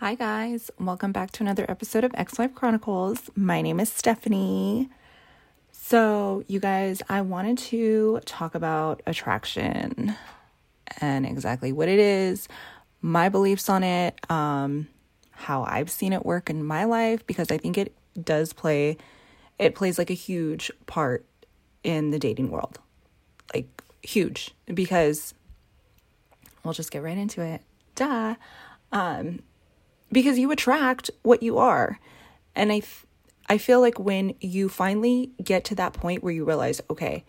Hi guys, welcome back to another episode of Ex Wife Chronicles. My name is Stephanie. So you guys, I wanted to talk about attraction and exactly what it is, my beliefs on it, how I've seen it work in my life, because I think it plays like a huge part in the dating world, like huge, because we'll just get right into it. Because you attract what you are. And I feel like when you finally get to that point where you realize, okay,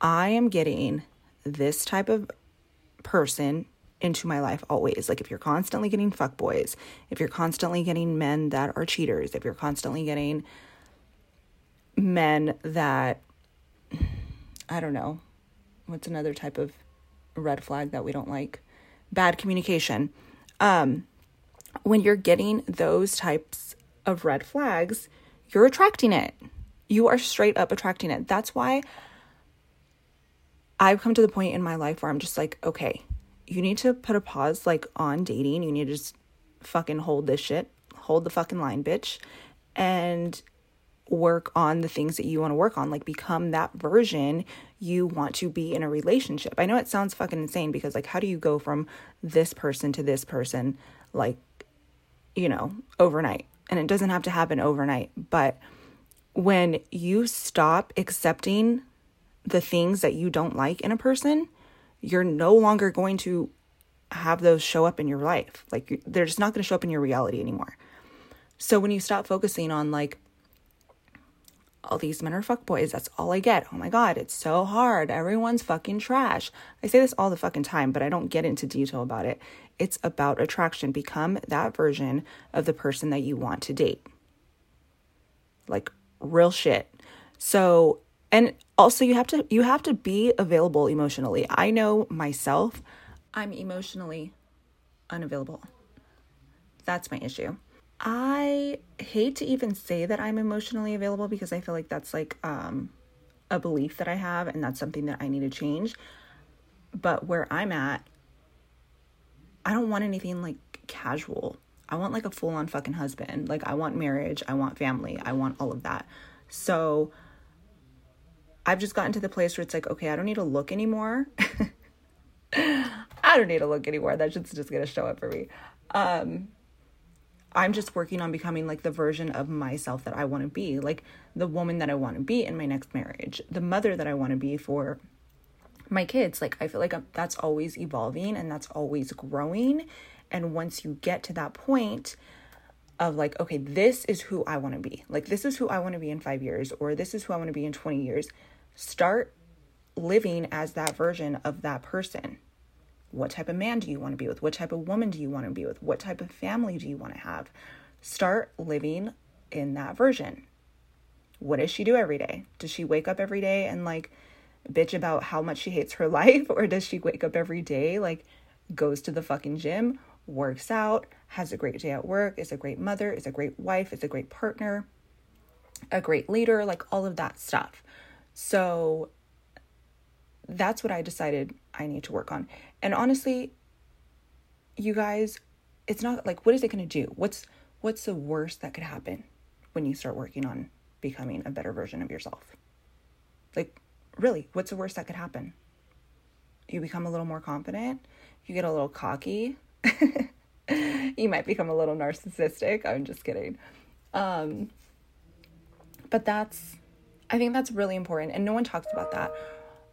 I am getting this type of person into my life always. Like if you're constantly getting fuckboys, if you're constantly getting men that are cheaters, if you're constantly getting men that, I don't know, what's another type of red flag that we don't like? Bad communication. When you're getting those types of red flags, you're attracting it. You are straight up attracting it. That's why I've come to the point in my life where I'm just like, okay, you need to put a pause like on dating. You need to just fucking hold this shit. Hold the fucking line, bitch. And work on the things that you want to work on. Like become that version you want to be in a relationship. I know it sounds fucking insane because like, how do you go from this person to this person? Like, you know, overnight. And it doesn't have to happen overnight. But when you stop accepting the things that you don't like in a person, you're no longer going to have those show up in your life. Like they're just not going to show up in your reality anymore. So when you stop focusing on like, all these men are fuckboys, that's all I get. Oh my God, it's so hard. Everyone's fucking trash. I say this all the fucking time, but I don't get into detail about it. It's about attraction. Become that version of the person that you want to date. Like real shit. So, and also you have to be available emotionally. I know myself, I'm emotionally unavailable. That's my issue. I hate to even say that I'm emotionally available because I feel like that's like a belief that I have, and that's something that I need to change. But where I'm at, I don't want anything like casual. I want like a full-on fucking husband. Like I want marriage, I want family, I want all of that. So I've just gotten to the place where it's like, okay, I don't need to look anymore. I don't need to look anymore. That shit's just gonna show up for me. I'm just working on becoming like the version of myself that I want to be, like the woman that I want to be in my next marriage, the mother that I want to be for my kids. Like, I feel like that's always evolving and that's always growing. And once you get to that point of like, okay, this is who I want to be. Like, this is who I want to be in 5 years, or this is who I want to be in 20 years. Start living as that version of that person. What type of man do you want to be with? What type of woman do you want to be with? What type of family do you want to have? Start living in that version. What does she do every day? Does she wake up every day and like bitch about how much she hates her life? Or does she wake up every day, like goes to the fucking gym, works out, has a great day at work, is a great mother, is a great wife, is a great partner, a great leader, like all of that stuff. So that's what I decided I need to work on. And honestly, you guys, it's not like, what is it going to do? What's the worst that could happen when you start working on becoming a better version of yourself? Like, really, what's the worst that could happen? You become a little more confident. You get a little cocky. You might become a little narcissistic. I'm just kidding. But I think that's really important. And no one talks about that.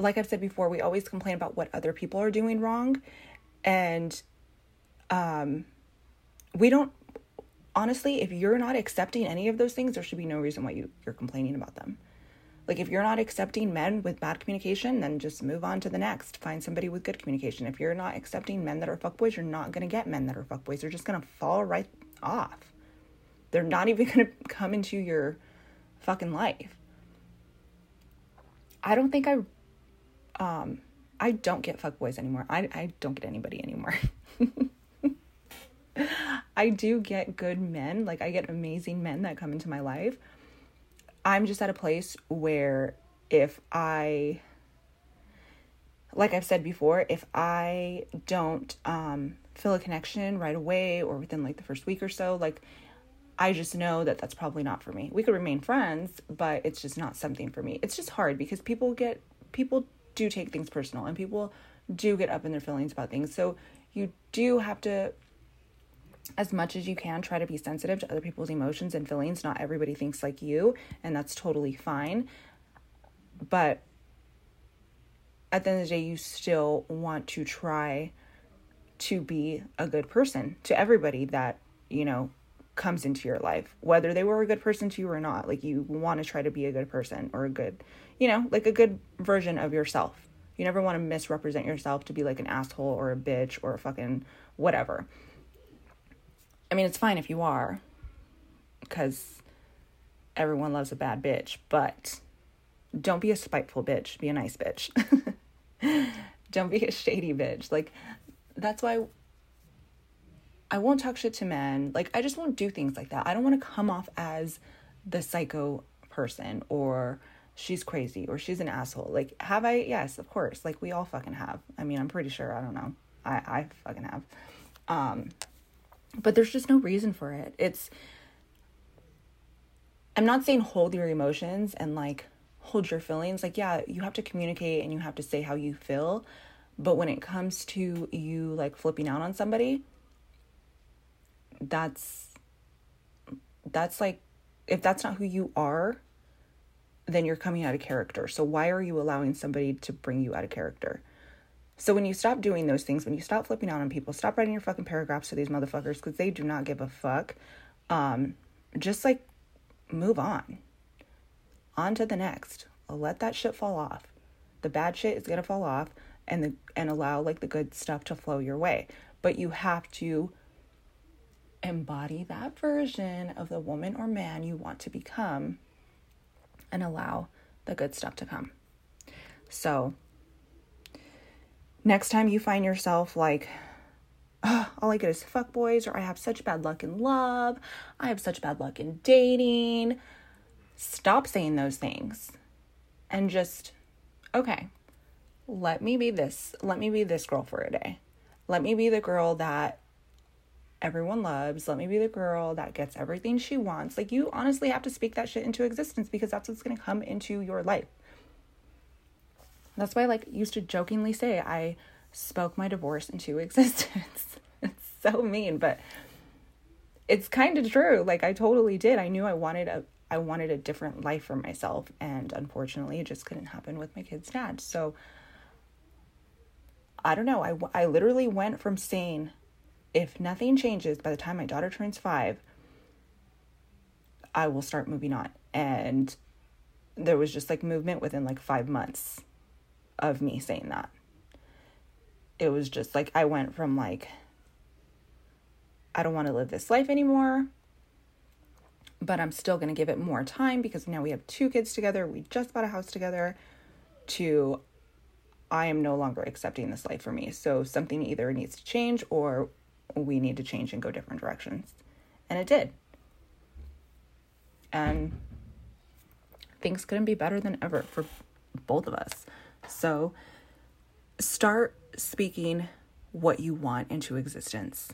Like I've said before, we always complain about what other people are doing wrong. And we don't, honestly, if you're not accepting any of those things, there should be no reason why you're complaining about them. Like if you're not accepting men with bad communication, then just move on to the next. Find somebody with good communication. If you're not accepting men that are fuckboys, you're not going to get men that are fuckboys. They're just going to fall right off. They're not even going to come into your fucking life. I don't think I don't get fuckboys anymore. I don't get anybody anymore. I do get good men. Like I get amazing men that come into my life. I'm just at a place where like I've said before, if I don't feel a connection right away or within like the first week or so, like I just know that that's probably not for me. We could remain friends, but it's just not something for me. It's just hard because people do take things personal and people do get up in their feelings about things. So you do have to, as much as you can, try to be sensitive to other people's emotions and feelings. Not everybody thinks like you, and that's totally fine. But at the end of the day, you still want to try to be a good person to everybody that, you know, comes into your life, whether they were a good person to you or not. Like, you want to try to be a good person or a good, you know, like a good version of yourself. You never want to misrepresent yourself to be like an asshole or a bitch or a fucking whatever. I mean, it's fine if you are, because everyone loves a bad bitch, but don't be a spiteful bitch. Be a nice bitch. Don't be a shady bitch. Like, that's why I won't talk shit to men. Like, I just won't do things like that. I don't want to come off as the psycho person or she's crazy or she's an asshole. Like, have I? Yes, of course. Like, we all fucking have. I mean, I'm pretty sure. I don't know. I fucking have. But there's just no reason for it. I'm not saying hold your emotions and like hold your feelings. Like, yeah, you have to communicate and you have to say how you feel. But when it comes to you like flipping out on somebody, that's like, if that's not who you are, then you're coming out of character. So why are you allowing somebody to bring you out of character? So when you stop doing those things, when you stop flipping out on people, stop writing your fucking paragraphs to these motherfuckers because they do not give a fuck. Just like move on to the next. Let that shit fall off. The bad shit is gonna fall off, and allow like the good stuff to flow your way. But you have to embody that version of the woman or man you want to become, and allow the good stuff to come. So next time you find yourself like, oh, all I get is fuck boys, or I have such bad luck in love, I have such bad luck in dating, stop saying those things and just, okay, let me be this girl for a day. Let me be the girl that everyone loves. Let me be the girl that gets everything she wants. Like, you honestly have to speak that shit into existence because that's what's going to come into your life. That's why I like used to jokingly say I spoke my divorce into existence. It's so mean, but it's kind of true. Like, I totally did. I knew I wanted a different life for myself, and unfortunately it just couldn't happen with my kid's dad. So I don't know. I literally went from saying, if nothing changes by the time my daughter turns 5, I will start moving on. And there was just like movement within like 5 months. Of me saying that. It was just like, I went from like, I don't want to live this life anymore, but I'm still going to give it more time because now we have 2 kids together. We just bought a house together, to I am no longer accepting this life for me. So something either needs to change or we need to change and go different directions. And it did. And things couldn't be better than ever for both of us. So start speaking what you want into existence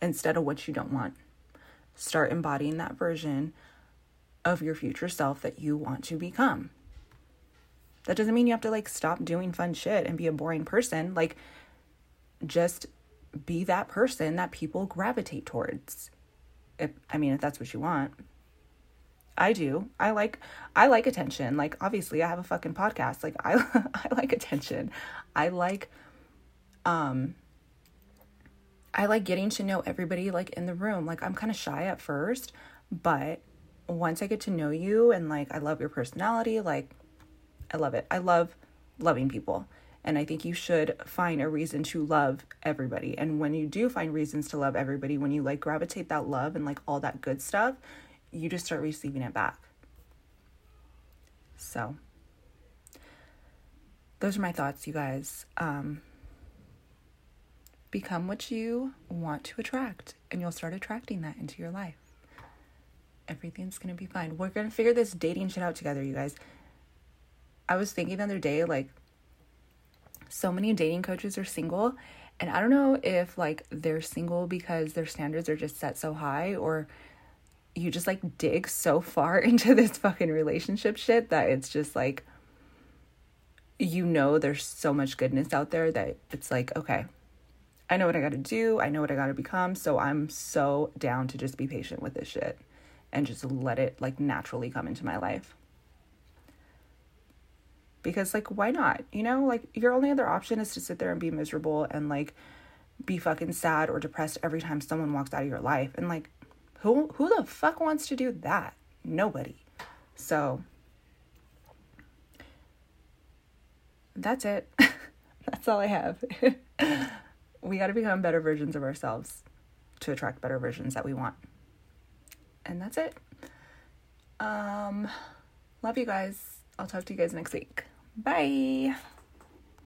instead of what you don't want. Start embodying that version of your future self that you want to become. That doesn't mean you have to like stop doing fun shit and be a boring person. Like, just be that person that people gravitate towards. If that's what you want. I do. I like attention. Like, obviously I have a fucking podcast. Like, I like attention. I like getting to know everybody like in the room. Like, I'm kind of shy at first, but once I get to know you and like, I love your personality. Like, I love it. I love loving people. And I think you should find a reason to love everybody. And when you do find reasons to love everybody, when you like gravitate that love and like all that good stuff, you just start receiving it back. So those are my thoughts, you guys. Become what you want to attract, and you'll start attracting that into your life. Everything's going to be fine. We're going to figure this dating shit out together, you guys. I was thinking the other day, like, so many dating coaches are single And I don't know if like they're single because their standards are just set so high, or you just like dig so far into this fucking relationship shit that it's just like, you know, there's so much goodness out there that it's like, okay, I know what I got to do. I know what I got to become. So I'm so down to just be patient with this shit and just let it like naturally come into my life. Because like, why not? You know, like your only other option is to sit there and be miserable and like be fucking sad or depressed every time someone walks out of your life. And like, who the fuck wants to do that? Nobody. So that's it. That's all I have. We got to become better versions of ourselves to attract better versions that we want. And that's it. Love you guys. I'll talk to you guys next week. Bye.